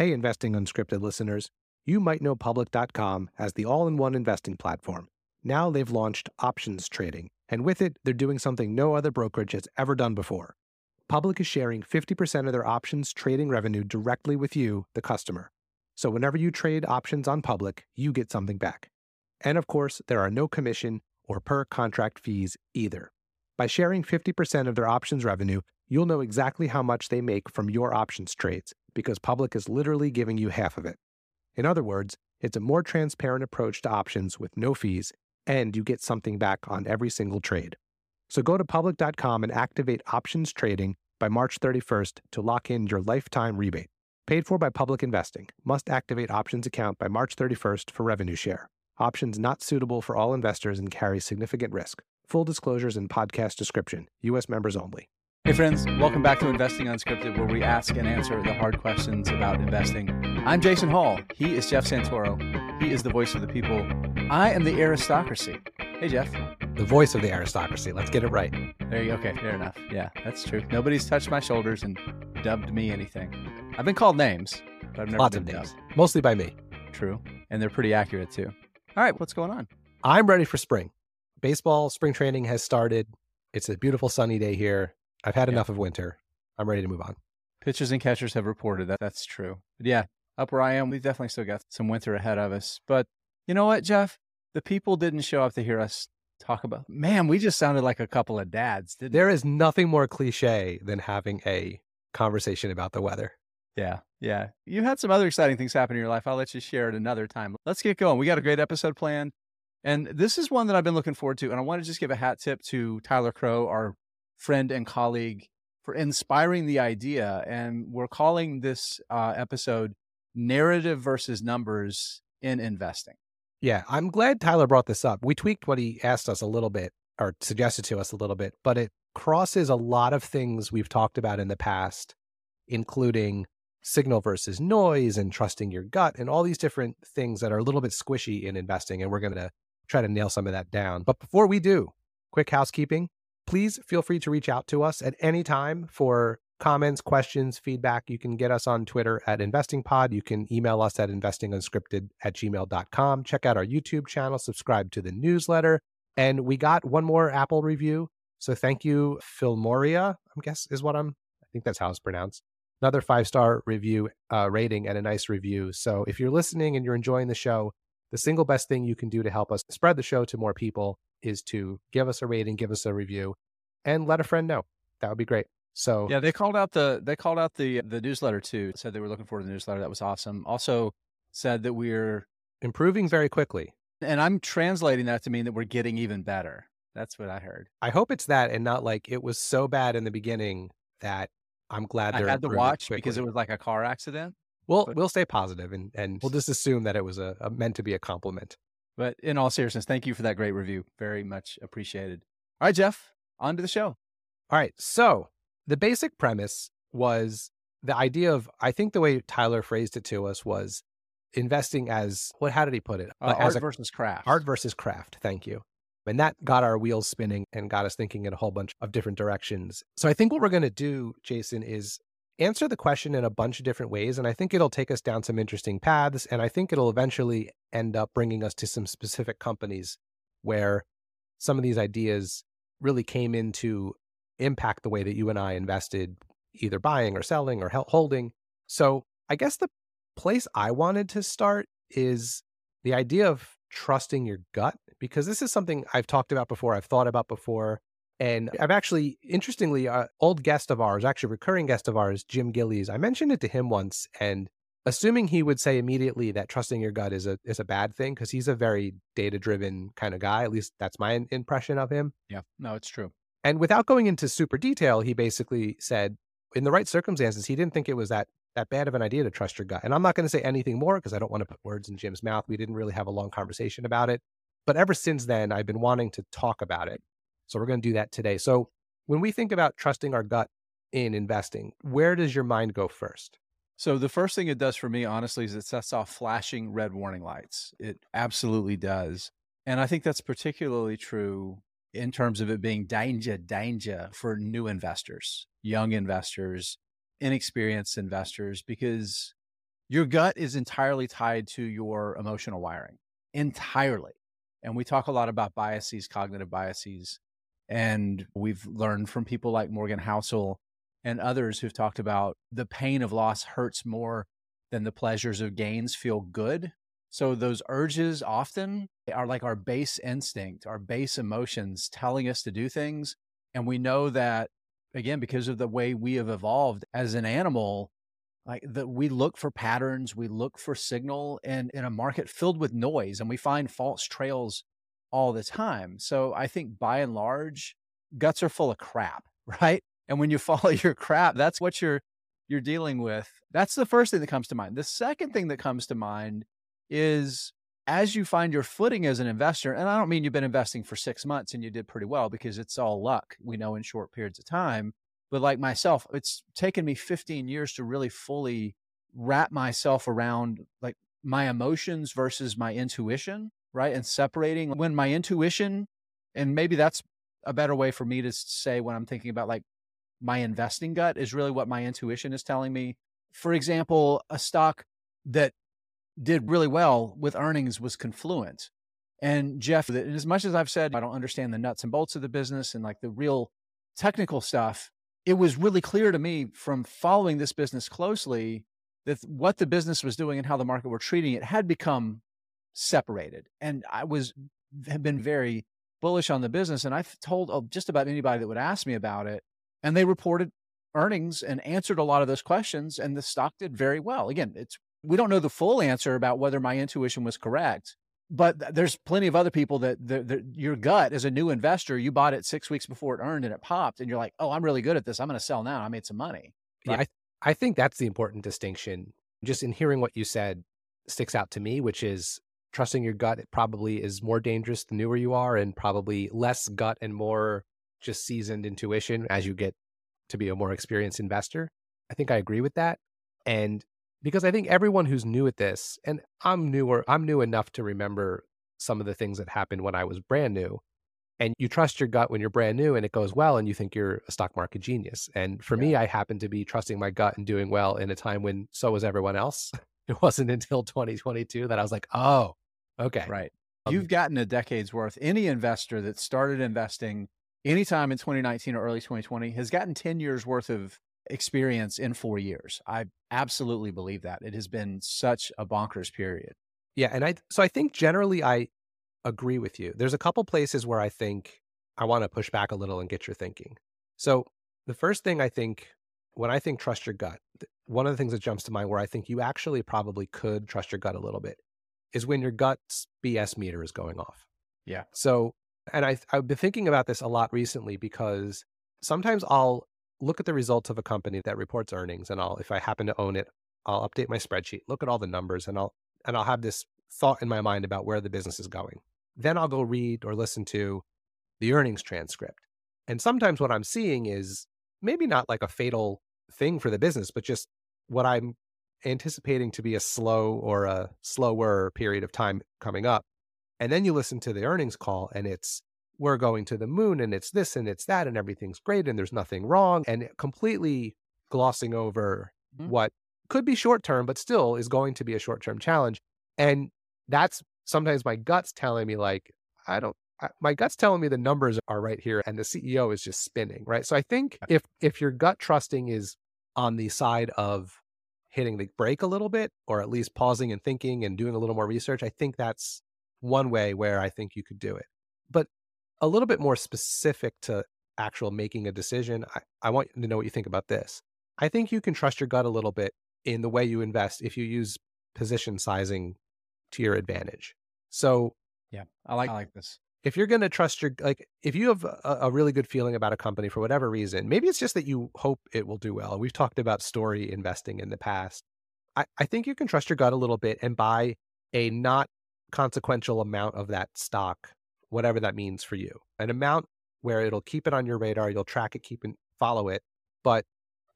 Hey, Investing Unscripted listeners, you might know public.com as the all-in-one investing platform. Now they've launched options trading, and with it, they're doing something no other brokerage has ever done before. Public is sharing 50% of their options trading revenue directly with you, the customer. So whenever you trade options on Public, you get something back. And of course, there are no commission or per contract fees either. By sharing 50% of their options revenue, you'll know exactly how much they make from your options trades, because Public is literally giving you half of it. In other words, it's a more transparent approach to options with no fees, and you get something back on every single trade. So go to public.com and activate options trading by March 31st to lock in your lifetime rebate. Paid for by Public Investing. Must activate options account by March 31st for revenue share. Options not suitable for all investors and carry significant risk. Full disclosures in podcast description. U.S. members only. Hey friends, welcome back to Investing Unscripted, where we ask and answer the hard questions about investing. I'm Jason Hall. He is Jeff Santoro. He is the voice of the people. I am the aristocracy. Hey, Jeff. The voice of the aristocracy. Let's get it right. There you go. Okay, fair enough. Yeah, that's true. Nobody's touched my shoulders and dubbed me anything. I've been called names, but I've never Lots been of names, dubbed. Mostly by me. True. And they're pretty accurate, too. All right, what's going on? I'm ready for spring. Baseball spring training has started. It's a beautiful sunny day here. I've had enough of winter. I'm ready to move on. Pitchers and catchers have reported that. That's true. But yeah, up where I am, we definitely still got some winter ahead of us. But you know what, Jeff? The people didn't show up to hear us talk about, man, we just sounded like a couple of dads, didn't we? There is nothing more cliche than having a conversation about the weather. Yeah. You had some other exciting things happen in your life. I'll let you share it another time. Let's get going. We got a great episode planned. And this is one that I've been looking forward to. And I want to just give a hat tip to Tyler Crow, our friend and colleague, for inspiring the idea. And we're calling this episode Narrative versus Numbers in Investing. Yeah, I'm glad Tyler brought this up. We tweaked what he asked us a little bit, or suggested to us a little bit, but it crosses a lot of things we've talked about in the past, including signal versus noise and trusting your gut and all these different things that are a little bit squishy in investing. And we're going to try to nail some of that down. But before we do, quick housekeeping. Please feel free to reach out to us at any time for comments, questions, feedback. You can get us on Twitter at InvestingPod. You can email us at investingunscripted@gmail.com. Check out our YouTube channel, subscribe to the newsletter. And we got one more Apple review. So thank you, Phil Moria, I think that's how it's pronounced. Another 5-star review rating and a nice review. So if you're listening and you're enjoying the show, the single best thing you can do to help us spread the show to more people is to give us a rating, give us a review, and let a friend know. That would be great. So yeah, they called out the newsletter too. Said they were looking forward to the newsletter. That was awesome. Also said that we're improving very quickly. And I'm translating that to mean that we're getting even better. That's what I heard. I hope it's that and not like it was so bad in the beginning that I'm glad they're improving. I had to watch quickly because it was like a car accident. Well, we'll stay positive and we'll just assume that it was a meant to be a compliment. But in all seriousness, thank you for that great review. Very much appreciated. All right, Jeff, on to the show. All right. So the basic premise was the idea of, I think the way Tyler phrased it to us was investing as, how did he put it? Art versus craft. Art versus craft. Thank you. And that got our wheels spinning and got us thinking in a whole bunch of different directions. So I think what we're going to do, Jason, is answer the question in a bunch of different ways. And I think it'll take us down some interesting paths. And I think it'll eventually end up bringing us to some specific companies where some of these ideas really came in to impact the way that you and I invested, either buying or selling or holding. So I guess the place I wanted to start is the idea of trusting your gut, because this is something I've talked about before, I've thought about before. And I've actually, interestingly, an old guest of ours, actually recurring guest of ours, Jim Gillies, I mentioned it to him once, and assuming he would say immediately that trusting your gut is a bad thing, because he's a very data-driven kind of guy. At least that's my impression of him. Yeah, no, it's true. And without going into super detail, he basically said, in the right circumstances, he didn't think it was that bad of an idea to trust your gut. And I'm not going to say anything more because I don't want to put words in Jim's mouth. We didn't really have a long conversation about it. But ever since then, I've been wanting to talk about it. So we're going to do that today. So when we think about trusting our gut in investing, where does your mind go first? So the first thing it does for me, honestly, is it sets off flashing red warning lights. It absolutely does. And I think that's particularly true in terms of it being danger for new investors, young investors, inexperienced investors, because Your gut is entirely tied to your emotional wiring, entirely. And we talk a lot about biases, cognitive biases, and we've learned from people like Morgan Housel and others who've talked about the pain of loss hurts more than the pleasures of gains feel good. So those urges often are like our base instinct, our base emotions telling us to do things. And we know that, again, because of the way we have evolved as an animal, like that we look for patterns, we look for signal, and in a market filled with noise, and we find false trails all the time. So I think by and large, guts are full of crap, right? And when you follow your crap, that's what you're dealing with. That's the first thing that comes to mind. The second thing that comes to mind is as you find your footing as an investor, and I don't mean you've been investing for 6 months and you did pretty well because it's all luck, we know, in short periods of time. But like myself, it's taken me 15 years to really fully wrap myself around like my emotions versus my intuition, right? And separating when my intuition, and maybe that's a better way for me to say when I'm thinking about like my investing gut is really what my intuition is telling me. For example, a stock that did really well with earnings was Confluent. And Jeff, as much as I've said, I don't understand the nuts and bolts of the business and like the real technical stuff, it was really clear to me from following this business closely that what the business was doing and how the market were treating it had become separated. And I had been very bullish on the business. And I've told just about anybody that would ask me about it. And they reported earnings and answered a lot of those questions. And the stock did very well. Again, we don't know the full answer about whether my intuition was correct, but there's plenty of other people that your gut as a new investor, you bought it 6 weeks before it earned and it popped. And you're like, oh, I'm really good at this. I'm going to sell now. I made some money. Right? Yeah, I think that's the important distinction. Just in hearing what you said sticks out to me, which is trusting your gut. It probably is more dangerous the newer you are and probably less gut and more just seasoned intuition as you get to be a more experienced investor. I think I agree with that. And because I think everyone who's new at this, and I'm new enough to remember some of the things that happened when I was brand new. And you trust your gut when you're brand new and it goes well and you think you're a stock market genius. And for me, I happened to be trusting my gut and doing well in a time when so was everyone else. It wasn't until 2022 that I was like, oh, okay. Right. You've gotten a decade's worth. Any investor that started investing anytime in 2019 or early 2020 has gotten 10 years worth of experience in 4 years. I absolutely believe that. It has been such a bonkers period. Yeah. And so I think generally I agree with you. There's a couple places where I think I want to push back a little and get your thinking. So the first thing I think, when I think trust your gut, one of the things that jumps to mind where I think you actually probably could trust your gut a little bit is when your gut's BS meter is going off. Yeah. So, and I've been thinking about this a lot recently because sometimes I'll look at the results of a company that reports earnings and if I happen to own it, I'll update my spreadsheet, look at all the numbers, and I'll have this thought in my mind about where the business is going. Then I'll go read or listen to the earnings transcript. And sometimes what I'm seeing is maybe not like a fatal thing for the business, but just what I'm anticipating to be a slower period of time coming up. And then you listen to the earnings call and it's, we're going to the moon and it's this and it's that and everything's great and there's nothing wrong, and completely glossing over what could be short-term, but still is going to be a short-term challenge. And that's sometimes my gut's telling me like, my gut's telling me the numbers are right here and the CEO is just spinning, right? So I think if your gut trusting is on the side of hitting the brake a little bit, or at least pausing and thinking and doing a little more research, I think that's one way where I think you could do it. But a little bit more specific to actual making a decision, I want to know what you think about this. I think you can trust your gut a little bit in the way you invest if you use position sizing to your advantage. So yeah, I like this. If you're going to trust if you have a really good feeling about a company for whatever reason, maybe it's just that you hope it will do well. We've talked about story investing in the past. I think you can trust your gut a little bit and buy a not consequential amount of that stock, whatever that means for you. An amount where it'll keep it on your radar, you'll track it, keep and follow it. But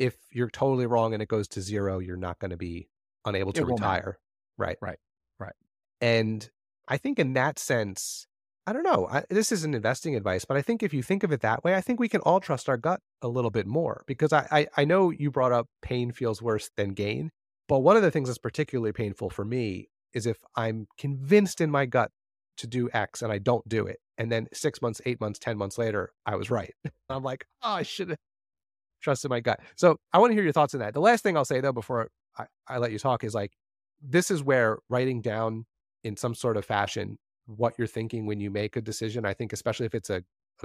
if you're totally wrong and it goes to zero, you're not going to be unable to retire. Right. Right. Right. And I think in that sense, I don't know, this isn't investing advice, but I think if you think of it that way, I think we can all trust our gut a little bit more, because I know you brought up pain feels worse than gain. But one of the things that's particularly painful for me is if I'm convinced in my gut to do X and I don't do it. And then 6 months, 8 months, 10 months later, I was right. I'm like, oh, I should have trusted my gut. So I want to hear your thoughts on that. The last thing I'll say though, before I let you talk is like, this is where writing down in some sort of fashion what you're thinking when you make a decision, I think, especially if it's a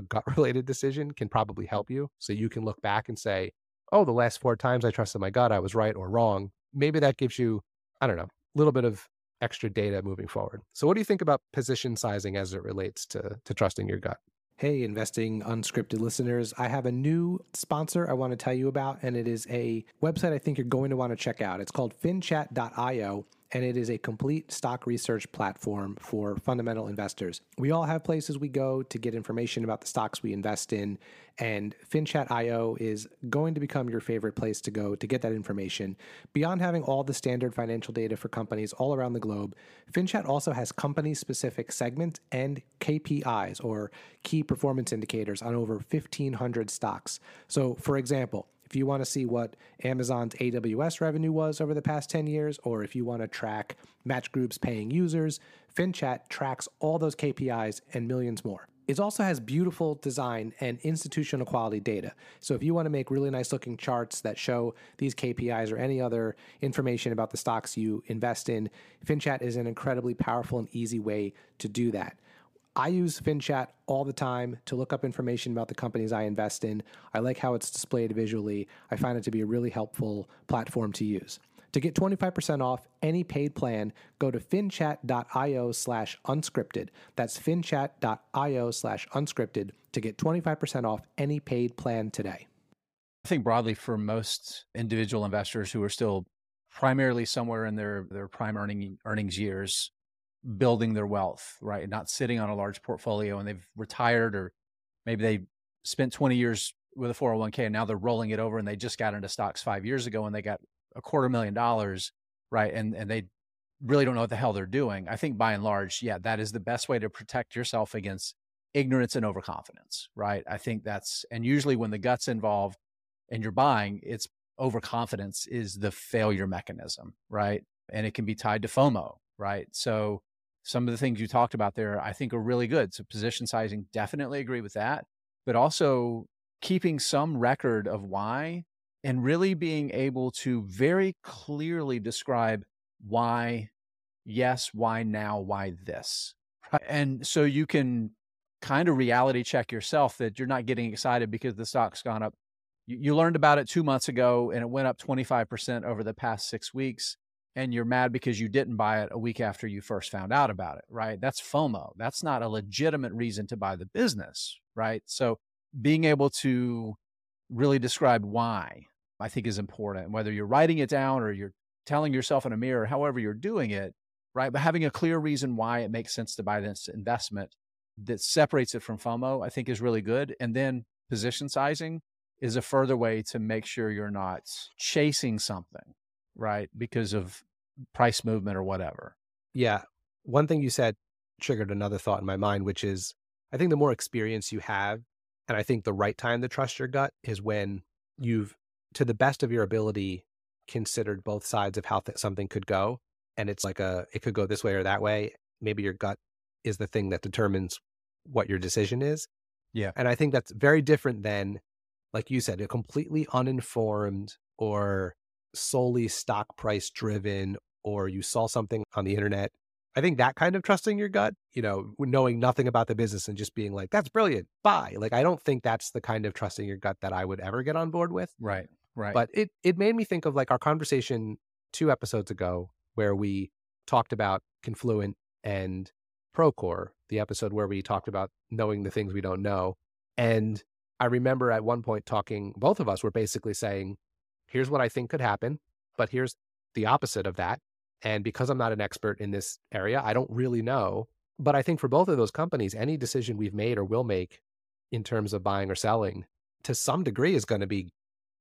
gut-related decision, can probably help you. So you can look back and say, oh, the last 4 times I trusted my gut, I was right or wrong. Maybe that gives you, I don't know, a little bit of extra data moving forward. So what do you think about position sizing as it relates to trusting your gut? Hey, Investing Unscripted listeners. I have a new sponsor I want to tell you about, and it is a website I think you're going to want to check out. It's called FinChat.io, and it is a complete stock research platform for fundamental investors. We all have places we go to get information about the stocks we invest in, and FinChat.io is going to become your favorite place to go to get that information. Beyond having all the standard financial data for companies all around the globe, FinChat also has company-specific segments and KPIs, or key performance indicators, on over 1,500 stocks. So, for example, if you want to see what Amazon's AWS revenue was over the past 10 years, or if you want to track Match Group's paying users, FinChat tracks all those KPIs and millions more. It also has beautiful design and institutional quality data. So if you want to make really nice looking charts that show these KPIs or any other information about the stocks you invest in, FinChat is an incredibly powerful and easy way to do that. I use FinChat all the time to look up information about the companies I invest in. I like how it's displayed visually. I find it to be a really helpful platform to use. To get 25% off any paid plan, go to finchat.io/unscripted. That's finchat.io/unscripted to get 25% off any paid plan today. I think broadly for most individual investors who are still primarily somewhere in their prime earnings years, building their wealth, right? And not sitting on a large portfolio, and they've retired, or maybe they spent 20 years with a 401k and now they're rolling it over, and they just got into stocks 5 years ago and they got $250,000, right? And they really don't know what the hell they're doing. I think by and large, yeah, that is the best way to protect yourself against ignorance and overconfidence, right? I think that's, and usually when the gut's involved and you're buying, it's overconfidence is the failure mechanism, right? And it can be tied to FOMO, right? So some of the things you talked about there, I think are really good. So position sizing, definitely agree with that, but also keeping some record of why and really being able to very clearly describe why yes, why now, why this. Right? And so you can kind of reality check yourself that you're not getting excited because the stock's gone up. You learned about it 2 months ago and it went up 25% over the past 6 weeks. And you're mad because you didn't buy it a week after you first found out about it, right? That's FOMO. That's not a legitimate reason to buy the business, right? So being able to really describe why, I think, is important, whether you're writing it down or you're telling yourself in a mirror, however you're doing it, right? But having a clear reason why it makes sense to buy this investment that separates it from FOMO, I think, is really good. And then position sizing is a further way to make sure you're not chasing something, right? Because of price movement or whatever. Yeah. One thing you said triggered another thought in my mind, which is, I think the more experience you have, and I think the right time to trust your gut is when you've, to the best of your ability, considered both sides of how something could go. And it's like it could go this way or that way. Maybe your gut is the thing that determines what your decision is. Yeah. And I think that's very different than, like you said, a completely uninformed or solely stock price driven, or you saw something on the internet. I think that kind of trusting your gut, knowing nothing about the business and just being like, that's brilliant, buy. Like, I don't think that's the kind of trusting your gut that I would ever get on board with. Right. But it made me think of like our conversation 2 episodes ago where we talked about Confluent and Procore, the episode where we talked about knowing the things we don't know. And I remember at one point both of us were basically saying, here's what I think could happen, but here's the opposite of that. And because I'm not an expert in this area, I don't really know. But I think for both of those companies, any decision we've made or will make in terms of buying or selling to some degree is going to be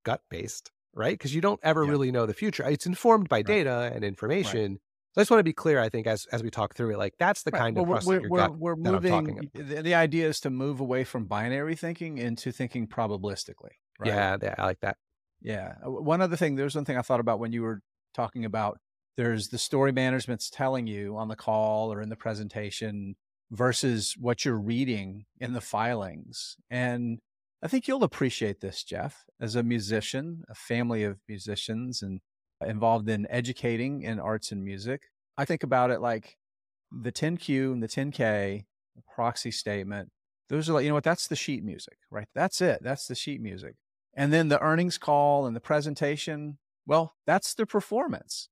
gut-based, right? Because you don't ever really know the future. It's informed by data and information. Right. So I just want to be clear, I think, as we talk through it, like that's the kind of trust your gut that I'm talking about. The idea is to move away from binary thinking into thinking probabilistically. Right? Yeah, I like that. Yeah. One other thing, there was one thing I thought about when you were talking about there's the story management's telling you on the call or in the presentation versus what you're reading in the filings. And I think you'll appreciate this, Jeff, as a musician, a family of musicians and involved in educating in arts and music. I think about it like the 10Q and the 10K, the proxy statement. Those are like, you know what, that's the sheet music, right? That's it. That's the sheet music. And then the earnings call and the presentation, well, that's the performance.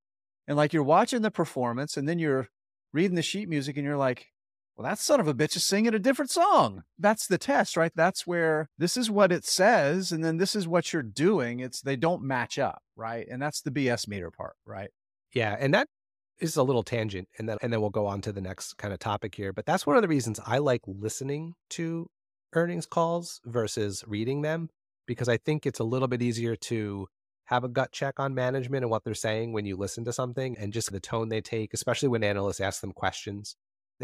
And like you're watching the performance and then you're reading the sheet music and you're like, well, that son of a bitch is singing a different song. That's the test, right? That's where this is what it says. And then this is what you're doing. It's they don't match up, right? And that's the BS meter part, right? Yeah. And that is a little tangent. And then we'll go on to the next kind of topic here. But that's one of the reasons I like listening to earnings calls versus reading them, because I think it's a little bit easier to have a gut check on management and what they're saying when you listen to something and just the tone they take, especially when analysts ask them questions.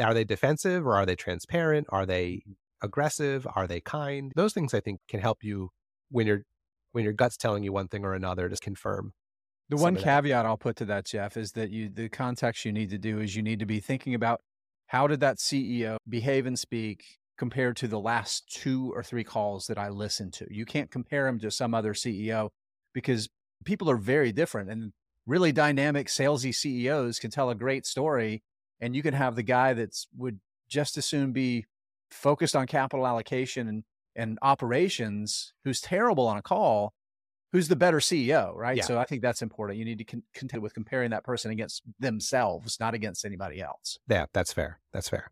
Are they defensive or are they transparent? Are they aggressive? Are they kind? Those things I think can help you when your gut's telling you one thing or another to confirm. The one caveat I'll put to that, Jeff, is that the context you need to do is you need to be thinking about how did that CEO behave and speak compared to the last 2 or 3 calls that I listened to. You can't compare him to some other CEO because people are very different, and really dynamic, salesy CEOs can tell a great story. And you can have the guy that would just as soon be focused on capital allocation and operations, who's terrible on a call, who's the better CEO, right? Yeah. So I think that's important. You need to contend with comparing that person against themselves, not against anybody else. Yeah, that's fair. That's fair.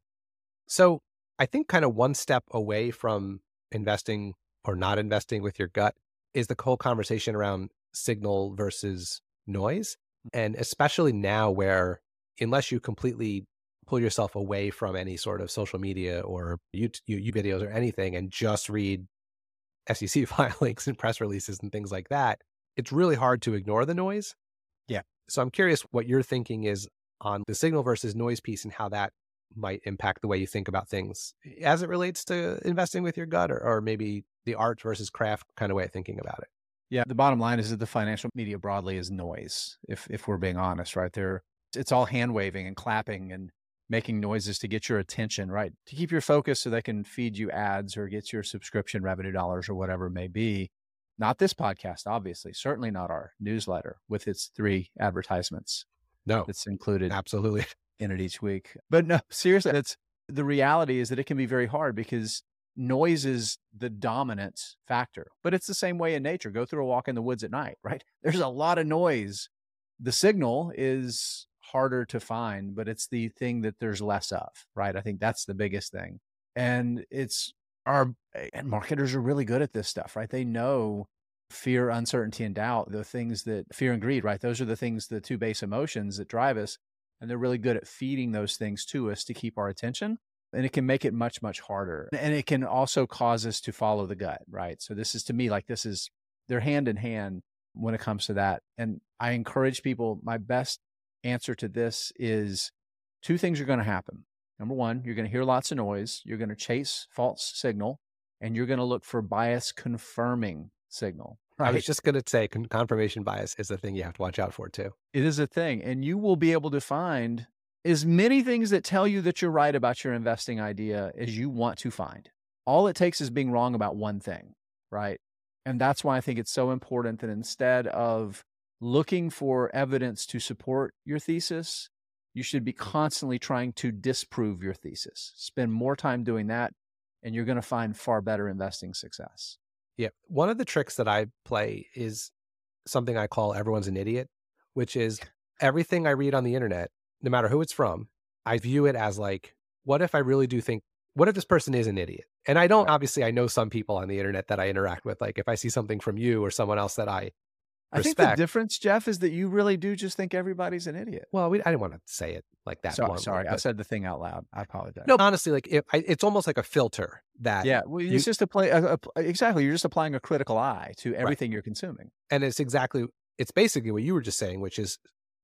So I think kind of one step away from investing or not investing with your gut is the whole conversation around signal versus noise. And especially now where unless you completely pull yourself away from any sort of social media or YouTube videos or anything and just read SEC filings and press releases and things like that, it's really hard to ignore the noise. Yeah. So I'm curious what your thinking is on the signal versus noise piece and how that might impact the way you think about things as it relates to investing with your gut or maybe the art versus craft kind of way of thinking about it. Yeah. The bottom line is that the financial media broadly is noise, if we're being honest, right? It's all hand waving and clapping and making noises to get your attention, right? To keep your focus so they can feed you ads or get your subscription revenue dollars or whatever it may be. Not this podcast, obviously, certainly not our newsletter with its 3 advertisements. No, it's included. Absolutely. In it each week. But no, seriously, the reality is that it can be very hard because noise is the dominant factor, but it's the same way in nature. Go through a walk in the woods at night, right? There's a lot of noise. The signal is harder to find, but it's the thing that there's less of, right? I think that's the biggest thing. And marketers are really good at this stuff, right? They know fear, uncertainty, and doubt, the things that fear and greed, right? Those are the things, the 2 base emotions that drive us. And they're really good at feeding those things to us to keep our attention. And it can make it much, much harder. And it can also cause us to follow the gut, right? So this is to me, like they're hand in hand when it comes to that. And I encourage people, my best answer to this is 2 things are going to happen. Number 1, you're going to hear lots of noise. You're going to chase false signal and you're going to look for bias confirming signal. Right? I was just going to say confirmation bias is a thing you have to watch out for too. It is a thing. And you will be able to find as many things that tell you that you're right about your investing idea as you want to find. All it takes is being wrong about one thing, right? And that's why I think it's so important that instead of looking for evidence to support your thesis, you should be constantly trying to disprove your thesis. Spend more time doing that, and you're going to find far better investing success. Yeah. One of the tricks that I play is something I call everyone's an idiot, which is everything I read on the internet, no matter who it's from, I view it as like, what if I really do think, what if this person is an idiot? And I don't, obviously, I know some people on the internet that I interact with. Like if I see something from you or someone else that I think the difference, Jeff, is that you really do just think everybody's an idiot. Well, I didn't want to say it like that. Sorry, I said the thing out loud. I apologize. No, honestly, like it's almost like a filter that. Yeah, well, it's just exactly. You're just applying a critical eye to everything you're consuming. And it's basically what you were just saying, which is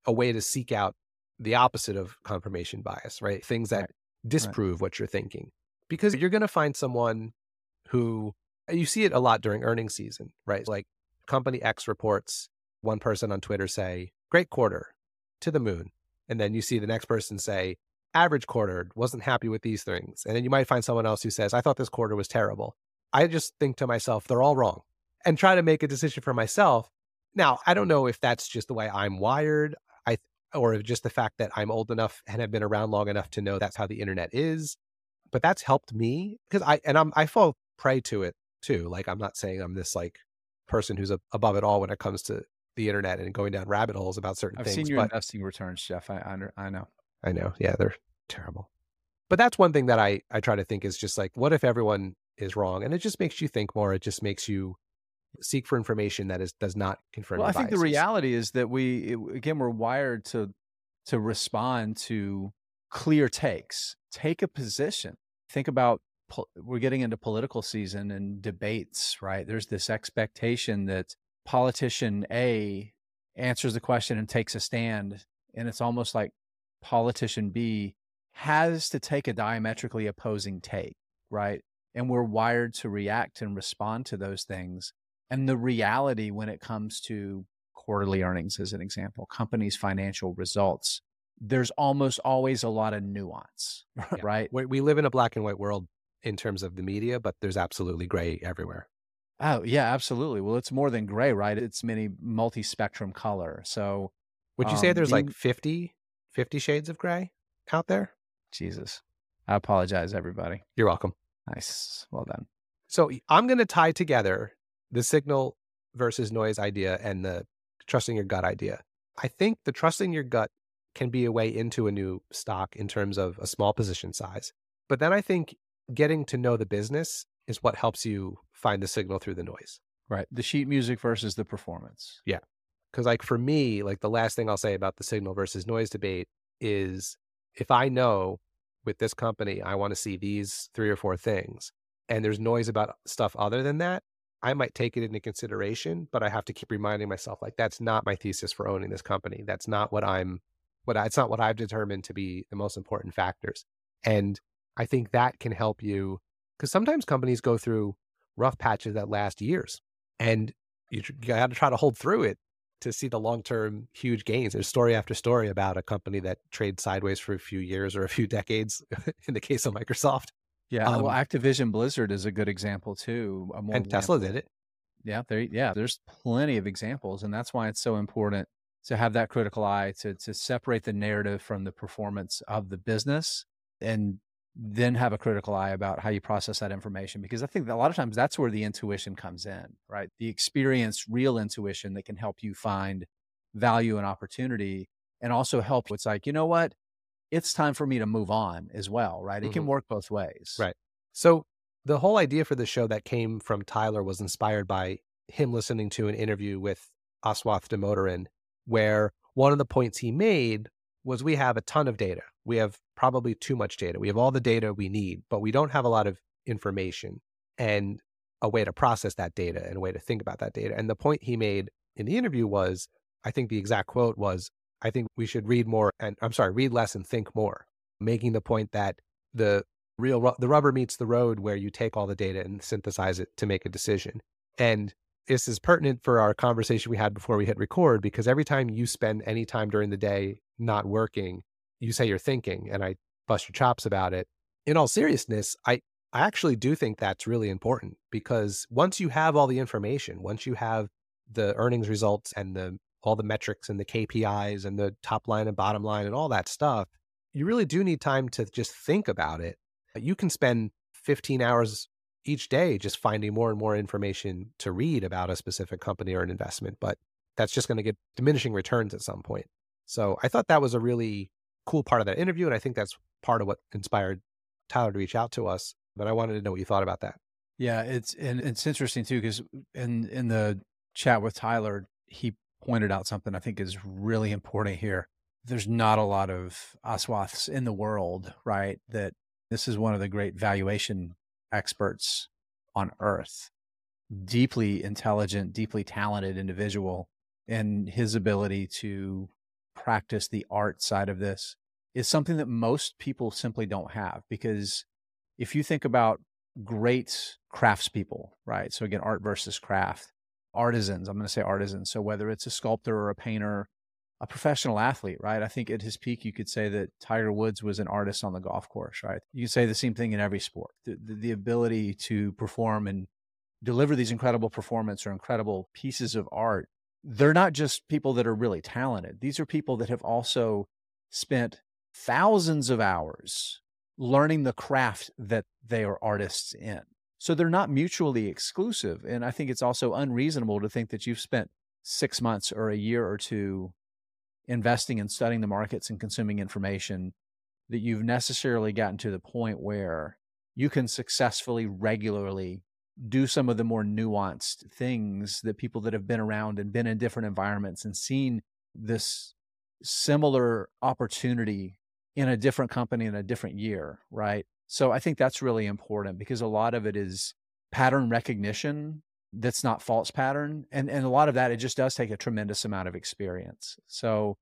a way to seek out the opposite of confirmation bias, right? Things that disprove what you're thinking, because you're going to find someone who, you see it a lot during earnings season, right? Like, company X reports, one person on Twitter say, great quarter, to the moon. And then you see the next person say, average quarter, wasn't happy with these things. And then you might find someone else who says, I thought this quarter was terrible. I just think to myself, they're all wrong, and try to make a decision for myself. Now, I don't know if that's just the way I'm wired, or just the fact that I'm old enough and have been around long enough to know that's how the internet is. But that's helped me, because I fall prey to it too. Like, I'm not saying I'm this like person who's above it all when it comes to the internet and going down rabbit holes about certain things. I've seen your investing returns, Jeff. I know. Yeah, they're terrible. But that's one thing that I try to think is just like, what if everyone is wrong? And it just makes you think more. It just makes you seek for information that does not confirm your biases. Well, I think the reality is that we're wired to respond to clear takes. Take a position. Think about, we're getting into political season and debates, right? There's this expectation that politician A answers the question and takes a stand. And it's almost like politician B has to take a diametrically opposing take, right? And we're wired to react and respond to those things. And the reality when it comes to quarterly earnings, as an example, companies' financial results, there's almost always a lot of nuance, right? Yeah. We live in a black and white world in terms of the media, but there's absolutely gray everywhere. Oh, yeah, absolutely. Well, it's more than gray, right? It's many multi-spectrum color. So would you say there's like 50 shades of gray out there? Jesus. I apologize, everybody. You're welcome. Nice. Well done. So I'm going to tie together the signal versus noise idea and the trusting your gut idea. I think the trusting your gut can be a way into a new stock in terms of a small position size. But then I think getting to know the business is what helps you find the signal through the noise. Right. The sheet music versus the performance. Yeah. Because like for me, like the last thing I'll say about the signal versus noise debate is, if I know with this company, I want to see these 3 or 4 things, and there's noise about stuff other than that, I might take it into consideration, but I have to keep reminding myself, like, that's not my thesis for owning this company. That's not what it's not what I've determined to be the most important factors. And I think that can help you, because sometimes companies go through rough patches that last years, and you got to try to hold through it to see the long-term huge gains. There's story after story about a company that trades sideways for a few years or a few decades in the case of Microsoft. Yeah, well, Activision Blizzard is a good example too. And Tesla did it. Yeah, there's plenty of examples, and that's why it's so important to have that critical eye to separate the narrative from the performance of the business, and then have a critical eye about how you process that information. Because I think that a lot of times that's where the intuition comes in, right? The experience, real intuition that can help you find value and opportunity, and also help. It's like, you know what? It's time for me to move on as well, right? It can work both ways. Right. So the whole idea for the show that came from Tyler was inspired by him listening to an interview with Aswath Damodaran, where one of the points he made was, we have a ton of data. We have probably too much data. We have all the data we need, but we don't have a lot of information and a way to process that data and a way to think about that data. And the point he made in the interview was, I think the exact quote was, I think we should read less and think more, making the point that the rubber meets the road where you take all the data and synthesize it to make a decision. And this is pertinent for our conversation we had before we hit record, because every time you spend any time during the day not working, you say you're thinking, and I bust your chops about it. In all seriousness, I actually do think that's really important, because once you have all the information, once you have the earnings results and all the metrics and the KPIs and the top line and bottom line and all that stuff, you really do need time to just think about it. You can spend 15 hours each day just finding more and more information to read about a specific company or an investment, but that's just going to get diminishing returns at some point. So I thought that was a really cool part of that interview, and I think that's part of what inspired Tyler to reach out to us. But I wanted to know what you thought about that. Yeah, it's interesting too, because in the chat with Tyler, he pointed out something I think is really important here. There's not a lot of Aswaths in the world, right? That this is one of the great valuation experts on earth, deeply intelligent, deeply talented individual, and his ability to practice the art side of this is something that most people simply don't have. Because if you think about great craftspeople, right? So again, art versus craft. Artisans, I'm going to say artisans. So whether it's a sculptor or a painter a professional athlete, right? I think at his peak, you could say that Tiger Woods was an artist on the golf course, right? You can say the same thing in every sport. The ability to perform and deliver these incredible performances or incredible pieces of art, they're not just people that are really talented. These are people that have also spent thousands of hours learning the craft that they are artists in. So they're not mutually exclusive. And I think it's also unreasonable to think that you've spent 6 months or a year or two investing and studying the markets and consuming information, that you've necessarily gotten to the point where you can successfully, regularly do some of the more nuanced things that people that have been around and been in different environments and seen this similar opportunity in a different company in a different year, right? So I think that's really important, because a lot of it is pattern recognition that's not false pattern. And a lot of that, it just does take a tremendous amount of experience. So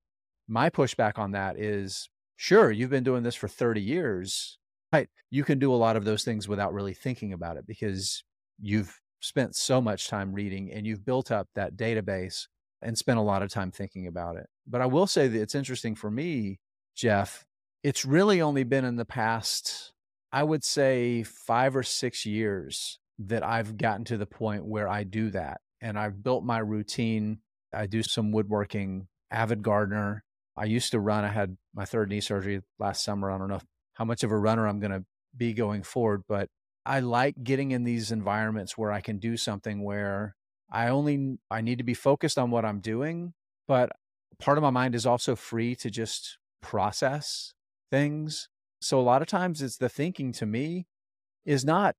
my pushback on that is, sure, you've been doing this for 30 years, right? You can do a lot of those things without really thinking about it, because you've spent so much time reading and you've built up that database and spent a lot of time thinking about it. But I will say that it's interesting for me, Jeff, it's really only been in the past, I would say 5 or 6 years that I've gotten to the point where I do that. And I've built my routine. I do some woodworking, avid gardener. I used to run. I had my third knee surgery last summer. I don't know how much of a runner I'm going to be going forward, but I like getting in these environments where I can do something where I need to be focused on what I'm doing, but part of my mind is also free to just process things. So a lot of times it's the thinking to me is not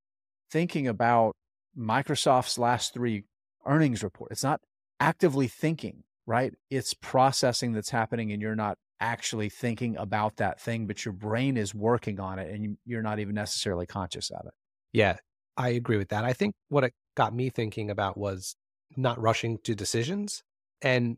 thinking about Microsoft's last 3 earnings report. It's not actively thinking, right? It's processing that's happening, and you're not actually thinking about that thing, but your brain is working on it and you're not even necessarily conscious of it. Yeah, I agree with that. I think what it got me thinking about was not rushing to decisions. And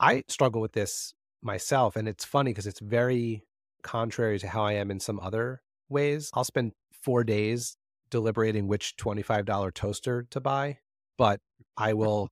I struggle with this myself. And it's funny because it's very contrary to how I am in some other ways. I'll spend 4 days deliberating which $25 toaster to buy, but I'll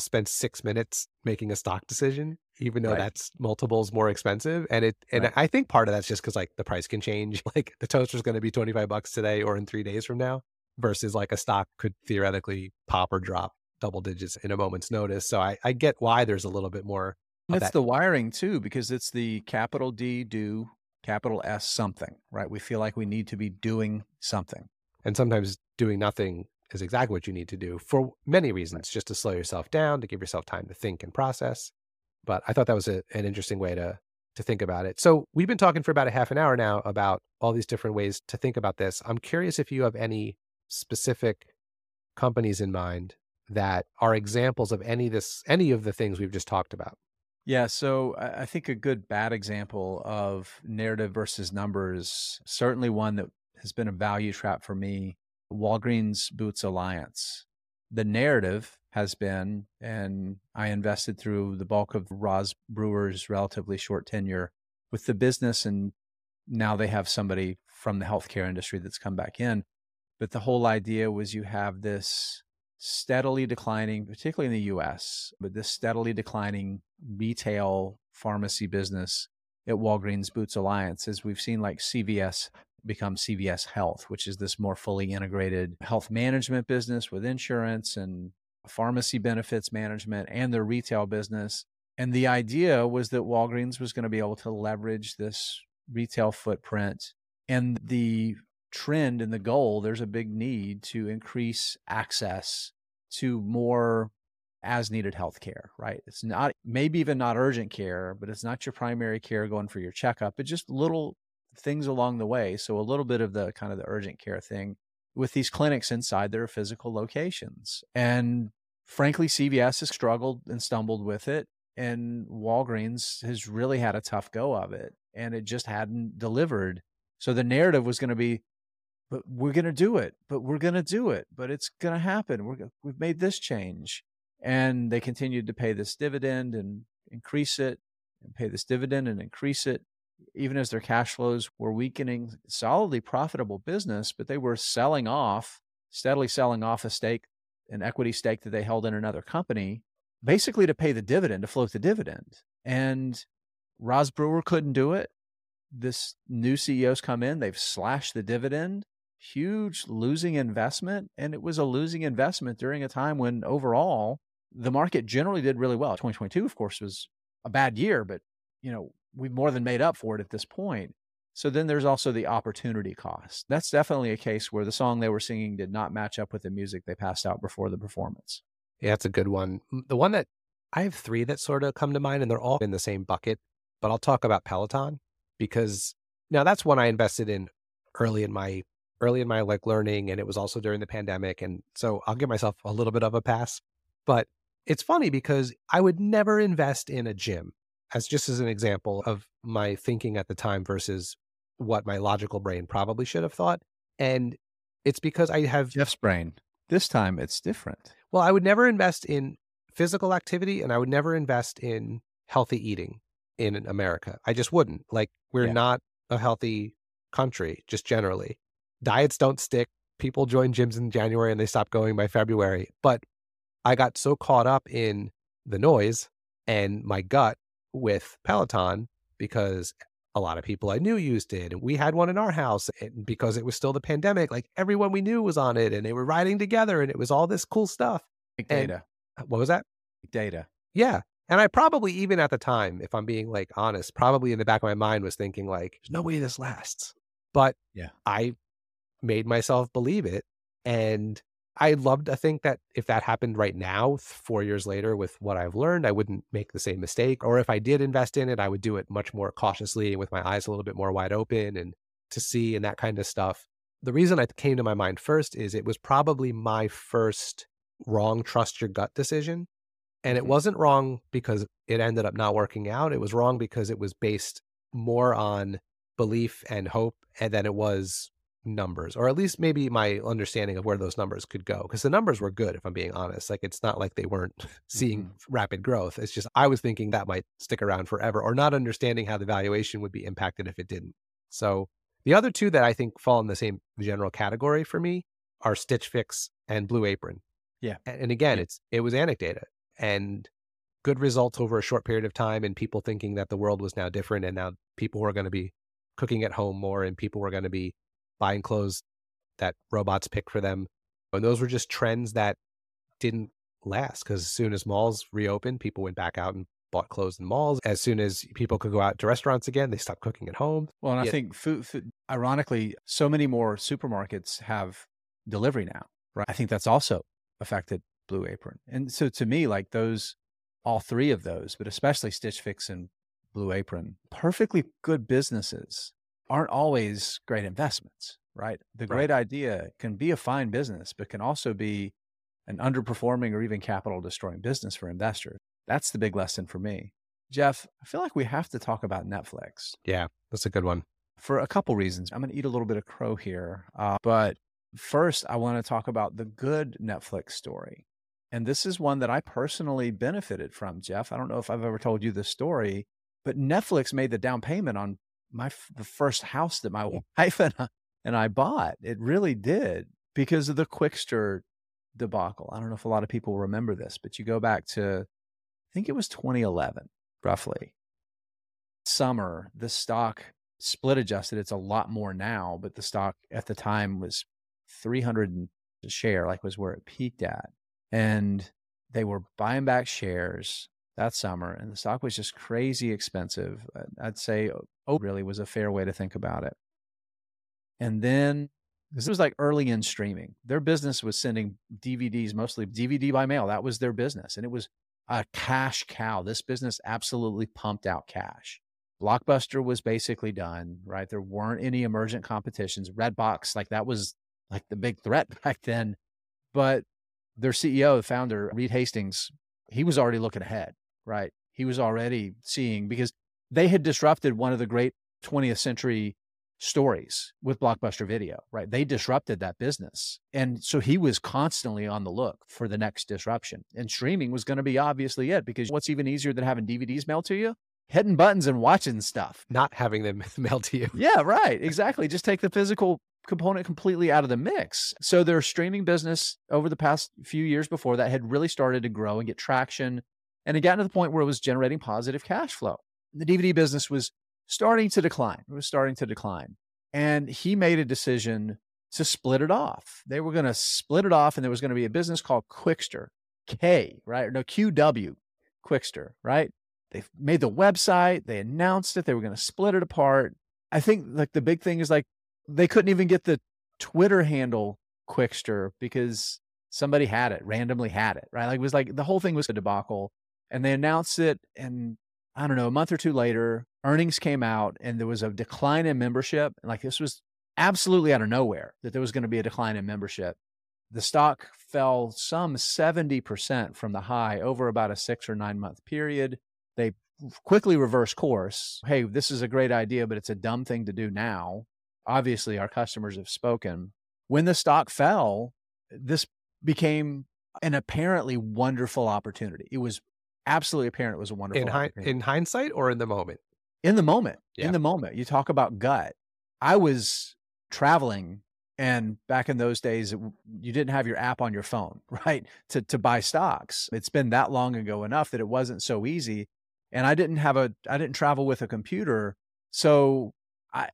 spend 6 minutes making a stock decision, even though that's multiples more expensive. And I think part of that's just because like the price can change. Like the toaster is going to be $25 today or in 3 days from now, versus like a stock could theoretically pop or drop double digits in a moment's notice. So I get why there's a little bit more. It's the wiring too, because it's the capital D do, capital S something, right? We feel like we need to be doing something. And sometimes doing nothing is exactly what you need to do for many reasons, just to slow yourself down, to give yourself time to think and process. But I thought that was an interesting way to think about it. So we've been talking for about a half an hour now about all these different ways to think about this. I'm curious if you have any specific companies in mind that are examples of any of the things we've just talked about. Yeah. So I think a good, bad example of narrative versus numbers, certainly one that has been a value trap for me, Walgreens Boots Alliance. The narrative has been, and I invested through the bulk of Roz Brewer's relatively short tenure with the business, and now they have somebody from the healthcare industry that's come back in. But the whole idea was you have this steadily declining, particularly in the US, but this steadily declining retail pharmacy business at Walgreens Boots Alliance, as we've seen like CVS become CVS Health, which is this more fully integrated health management business with insurance and pharmacy benefits management and their retail business. And the idea was that Walgreens was going to be able to leverage this retail footprint. And the trend and the goal, there's a big need to increase access to more as needed healthcare, right? It's not, maybe even not urgent care, but it's not your primary care going for your checkup, but just little things along the way. So a little bit of the kind of the urgent care thing with these clinics inside their physical locations. And frankly, CVS has struggled and stumbled with it. And Walgreens has really had a tough go of it. And it just hadn't delivered. So the narrative was going to be, but we're going to do it, but we're going to do it, but it's going to happen. We've made this change. And they continued to pay this dividend and increase it, and pay this dividend and increase it, even as their cash flows were weakening. Solidly profitable business, but they were steadily selling off a stake, an equity stake that they held in another company, basically to pay the dividend, to float the dividend. And Roz Brewer couldn't do it. This new CEO's come in, they've slashed the dividend, huge losing investment. And it was a losing investment during a time when overall the market generally did really well. 2022, of course, was a bad year, but you know, we've more than made up for it at this point. So then there's also the opportunity cost. That's definitely a case where the song they were singing did not match up with the music they passed out before the performance. Yeah, that's a good one. The one that I have three that sort of come to mind, and they're all in the same bucket, but I'll talk about Peloton, because now that's one I invested in early in my like learning, and it was also during the pandemic. And so I'll give myself a little bit of a pass, but it's funny because I would never invest in a gym, as just as an example of my thinking at the time versus what my logical brain probably should have thought. And it's because I have Jeff's brain. This time it's different. Well, I would never invest in physical activity, and I would never invest in healthy eating in America. I just wouldn't. Like, we're not a healthy country, just generally. Diets don't stick. People join gyms in January and they stop going by February. But I got so caught up in the noise and my gut with Peloton, because a lot of people I knew used it, and we had one in our house, and because it was still the pandemic, like everyone we knew was on it, and they were riding together, and it was all this cool stuff. Big data. And what was that? Big data. Yeah. And I probably, even at the time, if I'm being like honest, probably in the back of my mind was thinking like, there's no way this lasts, but I made myself believe it. And I love to think that if that happened right now, 4 years later, with what I've learned, I wouldn't make the same mistake. Or if I did invest in it, I would do it much more cautiously and with my eyes a little bit more wide open and to see and that kind of stuff. The reason I came to my mind first is it was probably my first wrong trust your gut decision. And it wasn't wrong because it ended up not working out. It was wrong because it was based more on belief and hope than it was numbers, or at least maybe my understanding of where those numbers could go, because the numbers were good, if I'm being honest. Like, it's not like they weren't seeing rapid growth. It's just I was thinking that might stick around forever, or not understanding how the valuation would be impacted if it didn't. So the other two that I think fall in the same general category for me are Stitch Fix and Blue Apron. Yeah. And again, it was anecdata and good results over a short period of time, and people thinking that the world was now different, and now people were going to be cooking at home more, and people were going to be buying clothes that robots pick for them. And those were just trends that didn't last, because as soon as malls reopened, people went back out and bought clothes in malls. As soon as people could go out to restaurants again, they stopped cooking at home. Well, and I think food, ironically, so many more supermarkets have delivery now, right? I think that's also affected Blue Apron. And so to me, like those, all three of those, but especially Stitch Fix and Blue Apron, perfectly good businesses aren't always great investments, right? The great idea can be a fine business, but can also be an underperforming or even capital destroying business for investors. That's the big lesson for me. Jeff, I feel like we have to talk about Netflix. Yeah, that's a good one. For a couple reasons. I'm going to eat a little bit of crow here. But first, I want to talk about the good Netflix story. And this is one that I personally benefited from, Jeff. I don't know if I've ever told you this story, but Netflix made the down payment on the first house that my wife and I bought. It really did, because of the Qwikster debacle. I don't know if a lot of people remember this, but you go back to, I think it was 2011, roughly. Summer, the stock split adjusted. It's a lot more now, but the stock at the time was 300 a share, like was where it peaked at. And they were buying back shares that summer, and the stock was just crazy expensive. I'd say really was a fair way to think about it. And then, because it was like early in streaming, their business was sending DVDs, mostly DVD by mail. That was their business. And it was a cash cow. This business absolutely pumped out cash. Blockbuster was basically done, right? There weren't any emergent competitions. Redbox, like that was like the big threat back then. But their CEO, the founder, Reed Hastings, he was already looking ahead. Right. He was already seeing, because they had disrupted one of the great 20th century stories with Blockbuster Video, right? They disrupted that business. And so he was constantly on the look for the next disruption. And streaming was going to be obviously it, because what's even easier than having DVDs mailed to you? Hitting buttons and watching stuff. Not having them mailed to you. Yeah, right. Exactly. Just take the physical component completely out of the mix. So their streaming business over the past few years before that had really started to grow and get traction. And it got to the point where it was generating positive cash flow. The DVD business was starting to decline. It was starting to decline. And he made a decision to split it off. They were going to split it off, and there was going to be a business called Qwikster, K, right? No, QW, Qwikster, right? They made the website. They announced it. They were going to split it apart. I think like the big thing is like they couldn't even get the Twitter handle Qwikster because somebody had it, randomly had it, right? Like it was like the whole thing was a debacle, and they announced it. And I don't know, a month or two later, earnings came out and there was a decline in membership. And like this was absolutely out of nowhere that there was going to be a decline in membership. The stock fell some 70% from the high over about a 6 or 9 month period. They quickly reversed course. Hey, this is a great idea, but it's a dumb thing to do now. Obviously, our customers have spoken. When the stock fell, this became an apparently wonderful opportunity. It was absolutely apparent it was a wonderful opportunity. In hindsight or in the moment? In the moment. Yeah. In the moment. You talk about gut. I was traveling, and back in those days, you didn't have your app on your phone, right, to buy stocks. It's been that long ago enough that it wasn't so easy. And I didn't travel with a computer. So I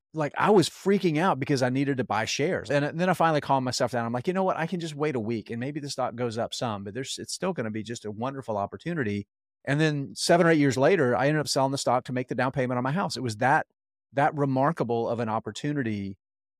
was freaking out because I needed to buy shares. And then I finally calmed myself down. I'm like, you know what? I can just wait a week and maybe the stock goes up some, but it's still going to be just a wonderful opportunity. And then 7 or 8 years later, I ended up selling the stock to make the down payment on my house. It was that remarkable of an opportunity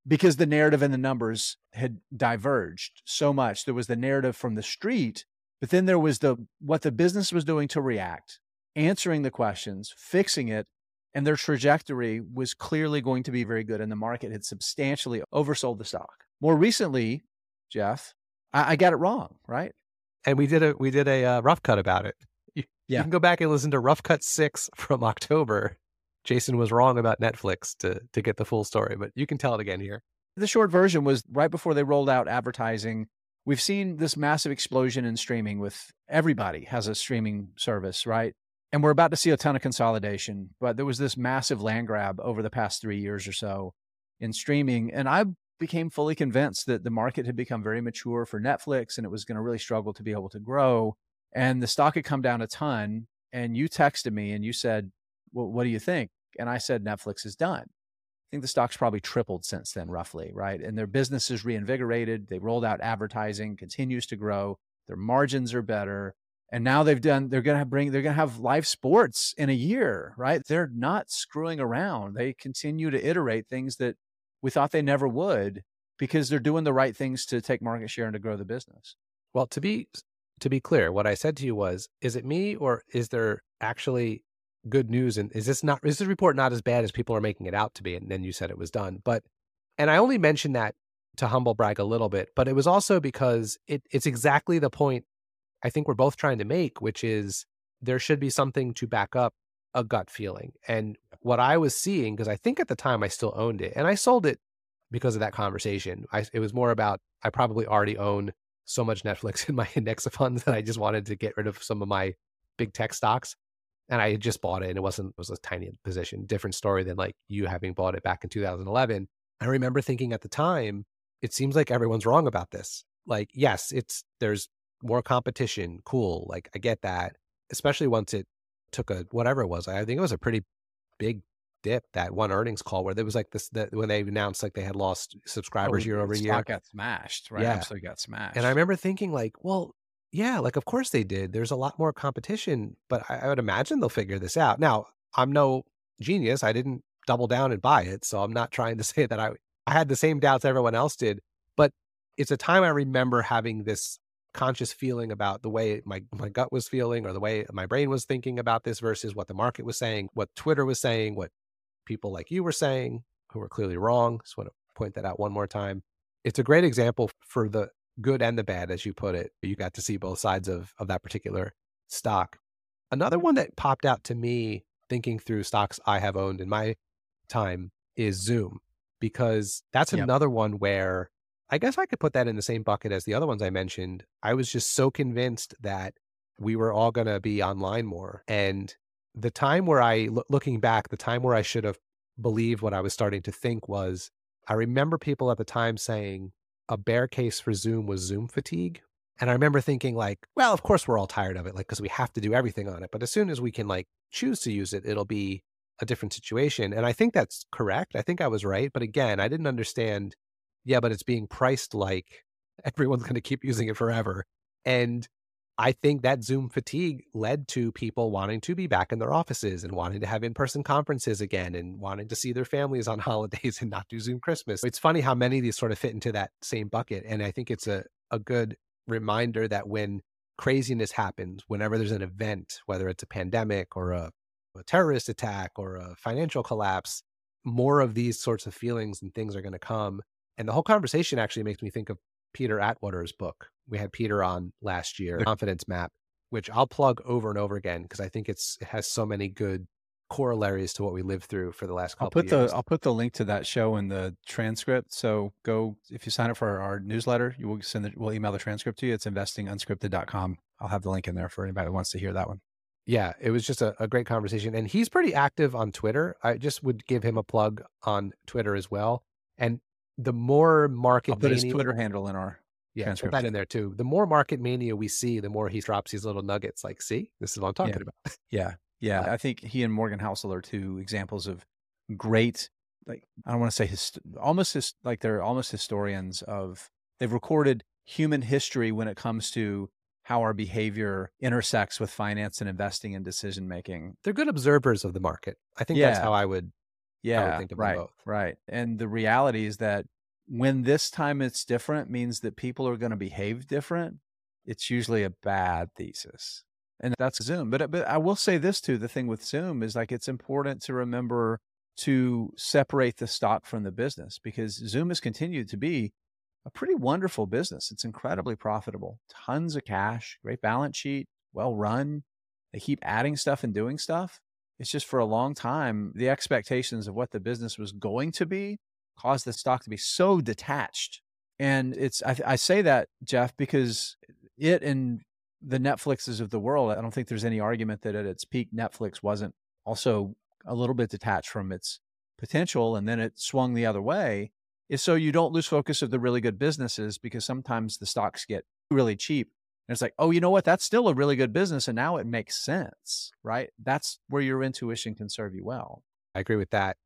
because the narrative and the numbers had diverged so much. There was the narrative from the street, but then there was what the business was doing to react, answering the questions, fixing it, and their trajectory was clearly going to be very good, and the market had substantially oversold the stock. More recently, Jeff, I got it wrong, right? And we did a rough cut about it. You can go back and listen to Rough Cut 6 from October. Jason was wrong about Netflix to get the full story, but you can tell it again here. The short version was right before they rolled out advertising. We've seen this massive explosion in streaming with everybody has a streaming service, right? And we're about to see a ton of consolidation, but there was this massive land grab over the past 3 years or so in streaming. And I became fully convinced that the market had become very mature for Netflix and it was going to really struggle to be able to grow. And the stock had come down a ton. And you texted me and you said, well, what do you think? And I said, Netflix is done. I think the stock's probably tripled since then, roughly, right? And their business is reinvigorated. They rolled out advertising, continues to grow. Their margins are better. And now they're going to have live sports in a year, right? They're not screwing around. They continue to iterate things that we thought they never would because they're doing the right things to take market share and to grow the business. Well, to be clear, what I said to you was, is it me or is there actually good news? And is this report not as bad as people are making it out to be? And then you said it was done. And I only mentioned that to humble brag a little bit, but it was also because it's exactly the point I think we're both trying to make, which is there should be something to back up a gut feeling. And what I was seeing, because I think at the time I still owned it, and I sold it because of that conversation. It was more about, I probably already own so much Netflix in my index of funds that I just wanted to get rid of some of my big tech stocks. And I had just bought it, and it was a tiny position, different story than like you having bought it back in 2011. I remember thinking at the time, it seems like everyone's wrong about this. Like, yes, there's more competition, cool. Like I get that, especially once it took whatever it was. I think it was a pretty big dip, that one earnings call where there was like this, when they announced like they had lost subscribers year over year. Stock got smashed, right? Yeah. Absolutely got smashed. And I remember thinking like, well, yeah, like of course they did. There's a lot more competition, but I would imagine they'll figure this out. Now, I'm no genius. I didn't double down and buy it. So I'm not trying to say that I had the same doubts everyone else did, but it's a time I remember having this conscious feeling about the way my gut was feeling or the way my brain was thinking about this versus what the market was saying, what Twitter was saying, what people like you were saying who were clearly wrong. Just want to point that out one more time. It's a great example for the good and the bad, as you put it. You got to see both sides of that particular stock. Another one that popped out to me thinking through stocks I have owned in my time is Zoom, because that's another one where I guess I could put that in the same bucket as the other ones I mentioned. I was just so convinced that we were all going to be online more. And the time where looking back, the time where I should have believed what I was starting to think was, I remember people at the time saying a bear case for Zoom was Zoom fatigue. And I remember thinking like, well, of course we're all tired of it, like, because we have to do everything on it. But as soon as we can like choose to use it, it'll be a different situation. And I think that's correct. I think I was right. But again, I didn't understand, yeah, but it's being priced like everyone's going to keep using it forever. And I think that Zoom fatigue led to people wanting to be back in their offices and wanting to have in-person conferences again and wanting to see their families on holidays and not do Zoom Christmas. It's funny how many of these sort of fit into that same bucket. And I think it's a good reminder that when craziness happens, whenever there's an event, whether it's a pandemic or a terrorist attack or a financial collapse, more of these sorts of feelings and things are going to come. And the whole conversation actually makes me think of Peter Atwater's book. We had Peter on last year, Confidence Map, which I'll plug over and over again because I think it has so many good corollaries to what we lived through for the last couple of years. I'll put the link to that show in the transcript. So go, if you sign up for our newsletter, you will we'll email the transcript to you. It's investingunscripted.com. I'll have the link in there for anybody that wants to hear that one. Yeah, it was just a great conversation. And he's pretty active on Twitter. I just would give him a plug on Twitter as well. And the more market I'll put his Twitter handle in our transcript. Put that in there too. The more market mania we see, the more he drops these little nuggets like, see, this is what I'm talking about. Yeah. I think he and Morgan Housel are two examples of great, like, I don't want to say they're almost historians of, they've recorded human history when it comes to how our behavior intersects with finance and investing and decision-making. They're good observers of the market. I think that's how I would think of them both. Right. And the reality is that when this time it's different means that people are going to behave different, it's usually a bad thesis. And that's Zoom. But I will say this too, the thing with Zoom is like, it's important to remember to separate the stock from the business, because Zoom has continued to be a pretty wonderful business. It's incredibly profitable, tons of cash, great balance sheet, well run. They keep adding stuff and doing stuff. It's just for a long time, the expectations of what the business was going to be caused the stock to be so detached. And it's, I say that, Jeff, because it and the Netflixes of the world, I don't think there's any argument that at its peak, Netflix wasn't also a little bit detached from its potential. And then it swung the other way. Is so you don't lose focus of the really good businesses, because sometimes the stocks get really cheap. And it's like, oh, you know what? That's still a really good business. And now it makes sense, right? That's where your intuition can serve you well. I agree with that.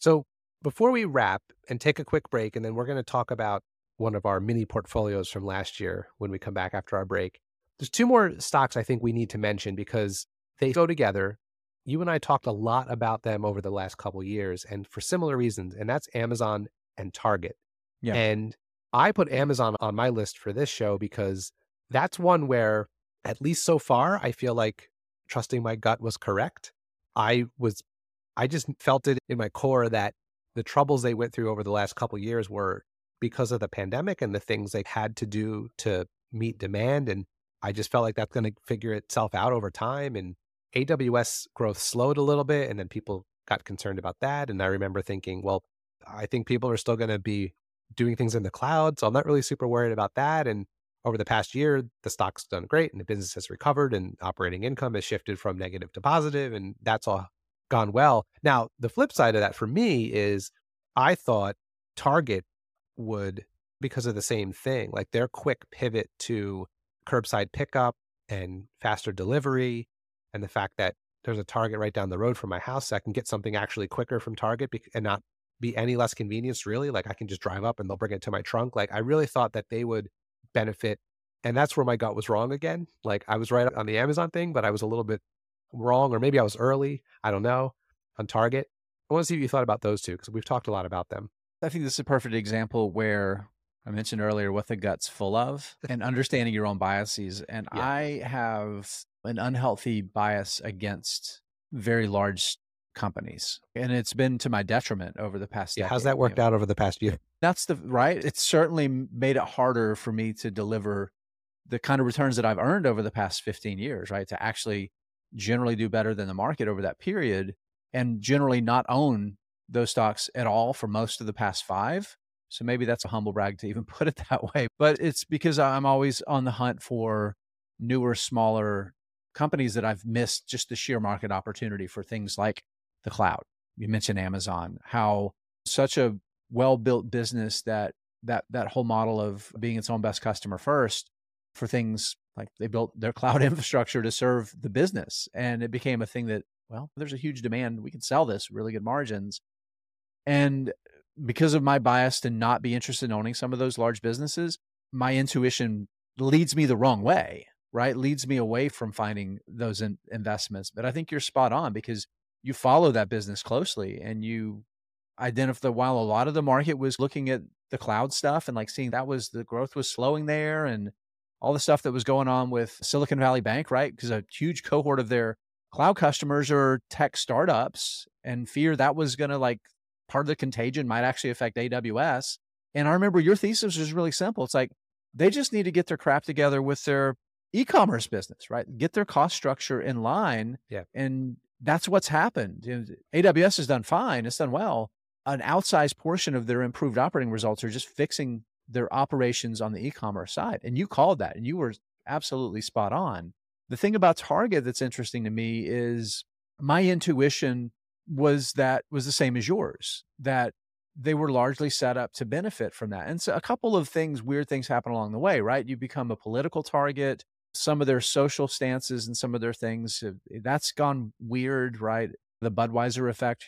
So before we wrap and take a quick break, and then we're going to talk about one of our mini portfolios from last year when we come back after our break, there's two more stocks I think we need to mention because they go together. You and I talked a lot about them over the last couple of years and for similar reasons, and that's Amazon and Target. Yeah. And I put Amazon on my list for this show because that's one where, at least so far, I feel like trusting my gut was correct. I just felt it in my core that the troubles they went through over the last couple of years were because of the pandemic and the things they had to do to meet demand. And I just felt like that's going to figure itself out over time. And AWS growth slowed a little bit, and then people got concerned about that. And I remember thinking, well, I think people are still going to be doing things in the cloud, so I'm not really super worried about that. And over the past year, the stock's done great and the business has recovered and operating income has shifted from negative to positive, and that's all gone well. Now, the flip side of that for me is I thought Target would, because of the same thing, like their quick pivot to curbside pickup and faster delivery and the fact that there's a Target right down the road from my house, so I can get something actually quicker from Target and not be any less convenience, really. Like I can just drive up and they'll bring it to my trunk. Like I really thought that they would benefit. And that's where my gut was wrong again. Like I was right on the Amazon thing, but I was a little bit wrong, or maybe I was early, I don't know, on Target. I want to see what you thought about those two, because we've talked a lot about them. I think this is a perfect example where I mentioned earlier what the gut's full of and understanding your own biases. And yeah. I have an unhealthy bias against very large companies. And it's been to my detriment over the past decade. How's that worked out over the past year? That's right. It's certainly made it harder for me to deliver the kind of returns that I've earned over the past 15 years, right? To actually generally do better than the market over that period and generally not own those stocks at all for most of the past 5. So maybe that's a humble brag to even put it that way, but it's because I'm always on the hunt for newer, smaller companies that I've missed just the sheer market opportunity for things like the cloud. You mentioned Amazon, how such a well-built business that whole model of being its own best customer first for things like they built their cloud infrastructure to serve the business. And it became a thing that, well, there's a huge demand. We can sell this, really good margins. And because of my bias to not be interested in owning some of those large businesses, my intuition leads me the wrong way, right? Leads me away from finding those investments. But I think you're spot on because you follow that business closely and you identify that while a lot of the market was looking at the cloud stuff and like seeing that was the growth was slowing there and all the stuff that was going on with Silicon Valley Bank, right? Because a huge cohort of their cloud customers are tech startups and fear that was going to like part of the contagion might actually affect AWS. And I remember your thesis was really simple. It's like, they just need to get their crap together with their e-commerce business, right? Get their cost structure in line. Yeah. And that's what's happened. AWS has done fine. It's done well. An outsized portion of their improved operating results are just fixing their operations on the e-commerce side. And you called that and you were absolutely spot on. The thing about Target that's interesting to me is my intuition was that was the same as yours, that they were largely set up to benefit from that. And so a couple of things, weird things happen along the way, right? You become a political target, some of their social stances and some of their things, that's gone weird, right? The Budweiser effect,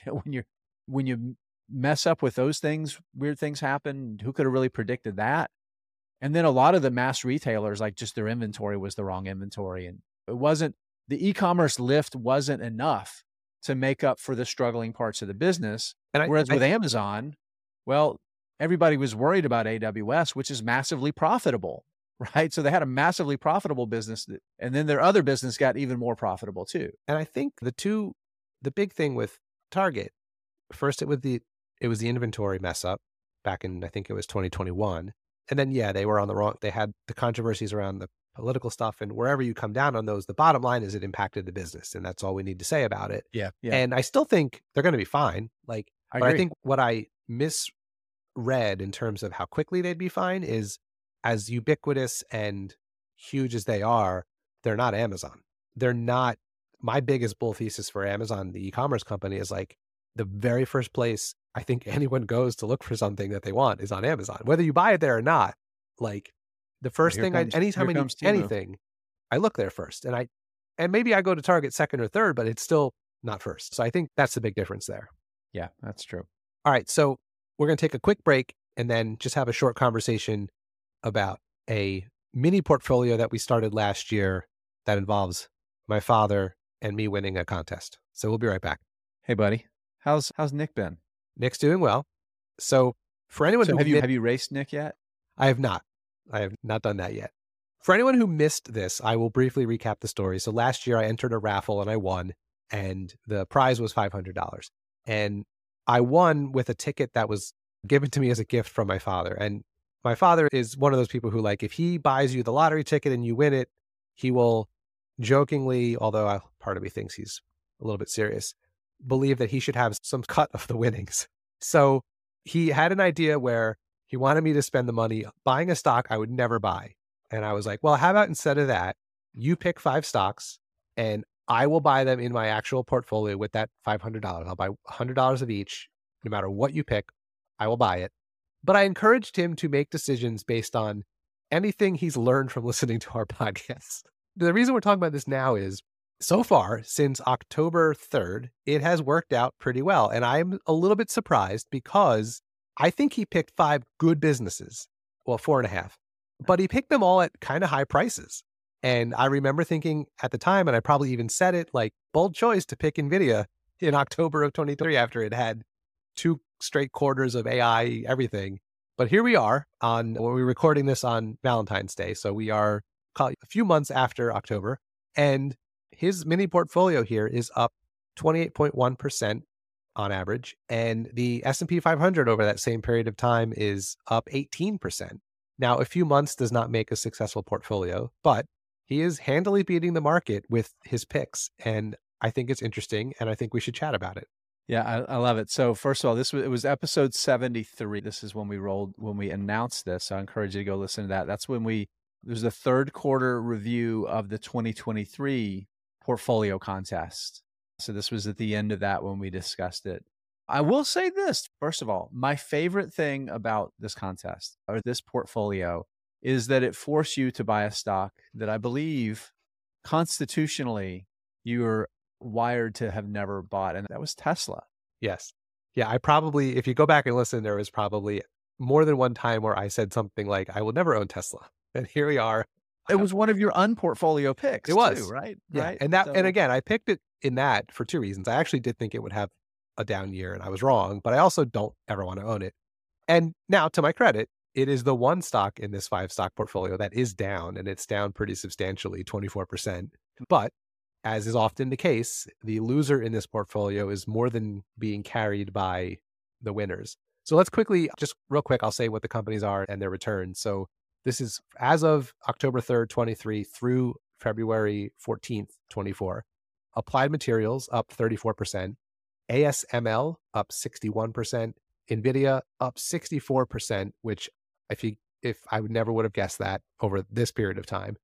when you mess up with those things, weird things happen. Who could have really predicted that? And then a lot of the mass retailers, like just their inventory was the wrong inventory. And it wasn't, the e-commerce lift wasn't enough to make up for the struggling parts of the business. And Whereas with Amazon, well, everybody was worried about AWS, which is massively profitable, right? So they had a massively profitable business and then their other business got even more profitable too. And I think the big thing with Target, first it was the inventory mess up back in, I think it was 2021. And then, yeah, they were on the wrong, they had the controversies around the political stuff, and wherever you come down on those, the bottom line is it impacted the business, and that's all we need to say about it. Yeah. And I still think they're going to be fine. Like, I think what I misread in terms of how quickly they'd be fine is, as ubiquitous and huge as they are, they're not Amazon. They're not. My biggest bull thesis for Amazon, the e-commerce company, is like the very first place I think anyone goes to look for something that they want is on Amazon, whether you buy it there or not. Like, the first thing, anytime I need anything, I look there first. And maybe I go to Target second or third, but it's still not first. So I think that's the big difference there. Yeah, that's true. All right. So we're going to take a quick break and then just have a short conversation about a mini portfolio that we started last year that involves my father and me winning a contest. So we'll be right back. Hey, buddy. How's Nick been? Nick's doing well. So for anyone who... Have you raced Nick yet? I have not done that yet. For anyone who missed this, I will briefly recap the story. So last year I entered a raffle and I won, and the prize was $500. And I won with a ticket that was given to me as a gift from my father. And my father is one of those people who, like, if he buys you the lottery ticket and you win it, he will jokingly, although part of me thinks he's a little bit serious, believe that he should have some cut of the winnings. So he had an idea where he wanted me to spend the money buying a stock I would never buy. And I was like, well, how about instead of that, you pick 5 stocks and I will buy them in my actual portfolio with that $500. I'll buy $100 of each. No matter what you pick, I will buy it. But I encouraged him to make decisions based on anything he's learned from listening to our podcast. The reason we're talking about this now is, so far, since October 3rd, it has worked out pretty well. And I'm a little bit surprised because I think he picked 5 good businesses, well, 4.5, but he picked them all at kind of high prices. And I remember thinking at the time, and I probably even said it, like, bold choice to pick NVIDIA in October of 23 after it had 2 straight quarters of AI, everything. But here we are we're recording this on Valentine's Day. So we are a few months after October, and his mini portfolio here is up 28.1%. on average. And the S&P 500 over that same period of time is up 18%. Now, a few months does not make a successful portfolio, but he is handily beating the market with his picks. And I think it's interesting. And I think we should chat about it. Yeah, I love it. So first of all, it was episode 73. This is when we announced this. So I encourage you to go listen to that. That's when there's the third quarter review of the 2023 portfolio contest. So this was at the end of that when we discussed it. I will say this, first of all, my favorite thing about this contest or this portfolio is that it forced you to buy a stock that I believe constitutionally you were wired to have never bought. And that was Tesla. Yes. Yeah. I probably, if you go back and listen, there was probably more than one time where I said something like, I will never own Tesla. And here we are. It was one of your unportfolio picks. It was. Too, right? Yeah. Right. And that, so... and again, I picked it in that for two reasons. I actually did think it would have a down year and I was wrong, but I also don't ever want to own it. And now to my credit, it is the one stock in this five stock portfolio that is down, and it's down pretty substantially, 24%. But as is often the case, the loser in this portfolio is more than being carried by the winners. So let's quickly, just real quick, I'll say what the companies are and their returns. So this is as of October 3rd, 23 through February 14th, 24. Applied Materials up 34%. ASML up 61%. NVIDIA up 64%, which if I would never would have guessed that over this period of time.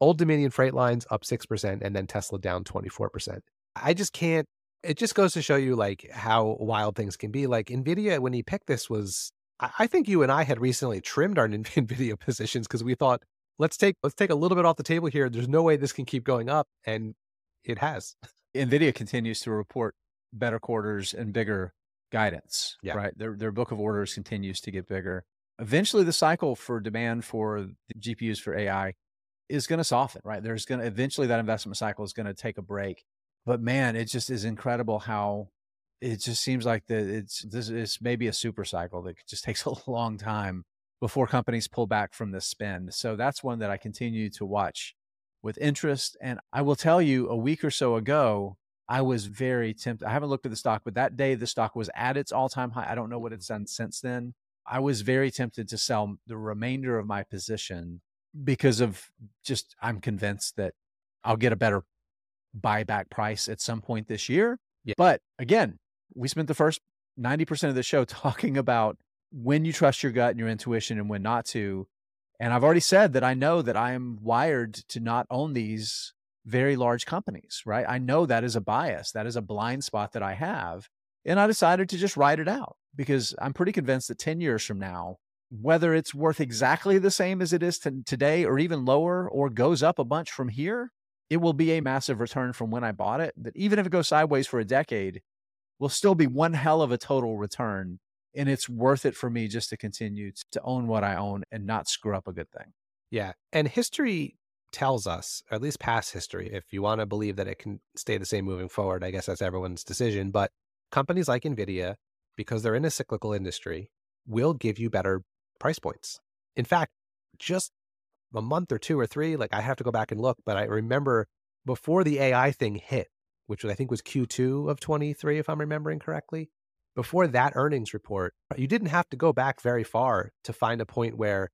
Old Dominion Freight Lines up 6%, and then Tesla down 24%. I just can't, it just goes to show you like how wild things can be. Like NVIDIA, when he picked this was, I think you and I had recently trimmed our NVIDIA positions because we thought, let's take a little bit off the table here. There's no way this can keep going up. And it has. NVIDIA continues to report better quarters and bigger guidance, yeah. Right? Their book of orders continues to get bigger. Eventually the cycle for demand for the GPUs for AI is going to soften, right? There's going to, eventually that investment cycle is going to take a break, but man, it just is incredible how it just seems like that it's maybe a super cycle that just takes a long time before companies pull back from the spend. So that's one that I continue to watch with interest. And I will tell you, a week or so ago, I was very tempted. I haven't looked at the stock, but that day the stock was at its all-time high. I don't know what it's done since then. I was very tempted to sell the remainder of my position because of just, I'm convinced that I'll get a better buyback price at some point this year. Yeah. But again, we spent the first 90% of the show talking about when you trust your gut and your intuition and when not to. And I've already said that I know that I am wired to not own these very large companies, right? I know that is a bias. That is a blind spot that I have. And I decided to just ride it out because I'm pretty convinced that 10 years from now, whether it's worth exactly the same as it is today or even lower or goes up a bunch from here, it will be a massive return from when I bought it. That even if it goes sideways for a decade, will still be one hell of a total return. And it's worth it for me just to continue to own what I own and not screw up a good thing. Yeah. And history tells us, or at least past history, if you want to believe that it can stay the same moving forward, I guess that's everyone's decision. But companies like NVIDIA, because they're in a cyclical industry, will give you better price points. In fact, just a month or two or three, like I have to go back and look, but I remember before the AI thing hit, which I think was Q2 of 23, if I'm remembering correctly, before that earnings report, you didn't have to go back very far to find a point where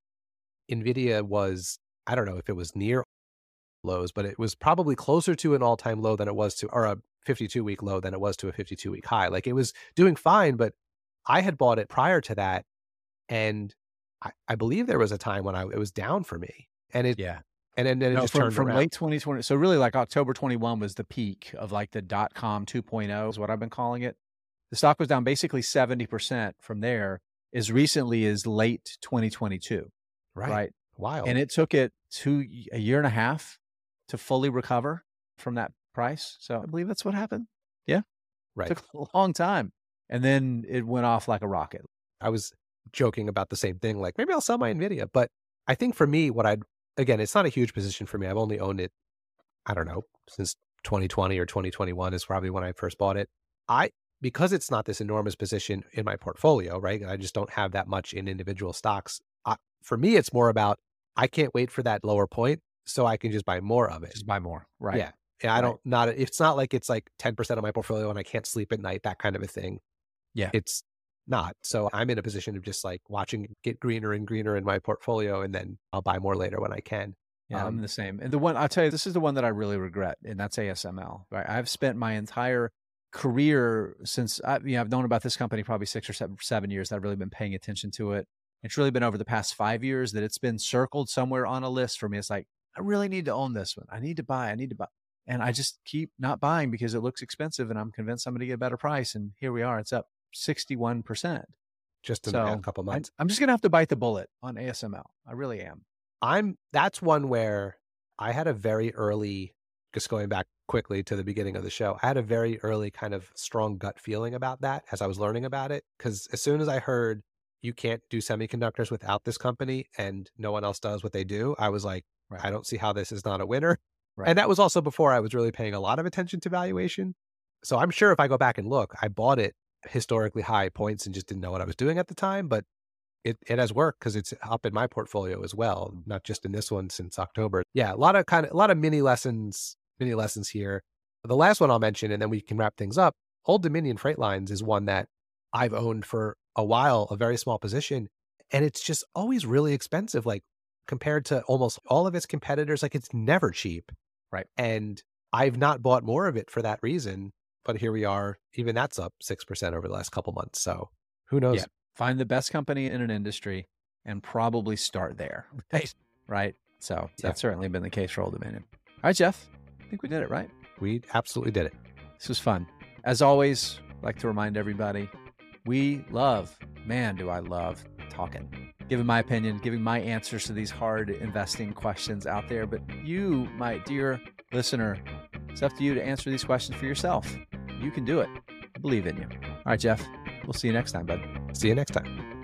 NVIDIA was, I don't know if it was near lows, but it was probably closer to an all-time low than it was to, or a 52-week low than it was to a 52-week high. Like it was doing fine, but I had bought it prior to that. And I believe there was a time when it was down for me. And it, yeah. And then it just turned around. From late 2020. So really like October 21 was the peak of like the dot-com 2.0 is what I've been calling it. The stock was down basically 70% from there as recently as late 2022. Right? Wild. And it took it a year and a half to fully recover from that price. So I believe that's what happened. Yeah. Right. It took a long time. And then it went off like a rocket. I was joking about the same thing. Like maybe I'll sell my NVIDIA. But I think for me, again, it's not a huge position for me. I've only owned it, I don't know, since 2020 or 2021 is probably when I first bought it. Because it's not this enormous position in my portfolio, right? I just don't have that much in individual stocks. For me, it's more about, I can't wait for that lower point so I can just buy more of it. Just buy more, right? Yeah. And I don't, it's not like it's like 10% of my portfolio and I can't sleep at night, that kind of a thing. Yeah. It's not. So I'm in a position of just like watching it get greener and greener in my portfolio, and then I'll buy more later when I can. Yeah, I'm the same. And the one, I'll tell you, this is the one that I really regret, and that's ASML, right? I've spent my entire career since, I've known about this company probably 6 or 7 years that I've really been paying attention to it. It's really been over the past 5 years that it's been circled somewhere on a list for me. It's like, I really need to own this one. I need to buy. And I just keep not buying because it looks expensive and I'm convinced I'm going to get a better price. And here we are, it's up 61%. Just in a couple months. I'm just going to have to bite the bullet on ASML. I really am. that's one where I had a very early, just going back quickly to the beginning of the show, I had a very early kind of strong gut feeling about that as I was learning about it. Because as soon as I heard you can't do semiconductors without this company and no one else does what they do, I was like, right, I don't see how this is not a winner. Right. And that was also before I was really paying a lot of attention to valuation. So I'm sure if I go back and look, I bought it historically high points and just didn't know what I was doing at the time, but it has worked because it's up in my portfolio as well, not just in this one since October. Yeah, a lot of mini lessons here. The last one I'll mention, and then we can wrap things up. Old Dominion Freight Lines is one that I've owned for a while, a very small position, and it's just always really expensive, like compared to almost all of its competitors. Like it's never cheap. Right. And I've not bought more of it for that reason, but here we are, even that's up 6% over the last couple months. So who knows? Yeah. Find the best company in an industry and probably start there. Right. So that's certainly been the case for Old Dominion. All right, Jeff, I think we did it, right? We absolutely did it. This was fun. As always, I'd like to remind everybody, man, do I love talking, giving my opinion, giving my answers to these hard investing questions out there. But you, my dear listener, it's up to you to answer these questions for yourself. You can do it. I believe in you. All right, Jeff, we'll see you next time, bud. See you next time.